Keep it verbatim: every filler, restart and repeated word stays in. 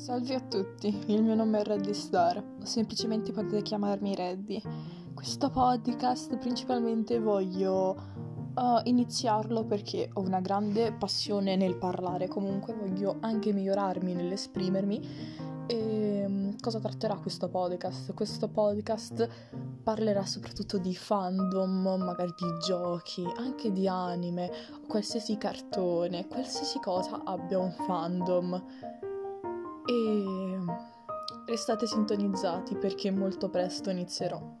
Salve a tutti, il mio nome è Reddy Star, o semplicemente potete chiamarmi Reddy. Questo podcast principalmente voglio uh, iniziarlo perché ho una grande passione nel parlare, comunque voglio anche migliorarmi nell'esprimermi. E cosa tratterà questo podcast? Questo podcast parlerà soprattutto di fandom, magari di giochi, anche di anime, qualsiasi cartone, qualsiasi cosa abbia un fandom. E restate sintonizzati perché molto presto inizierò.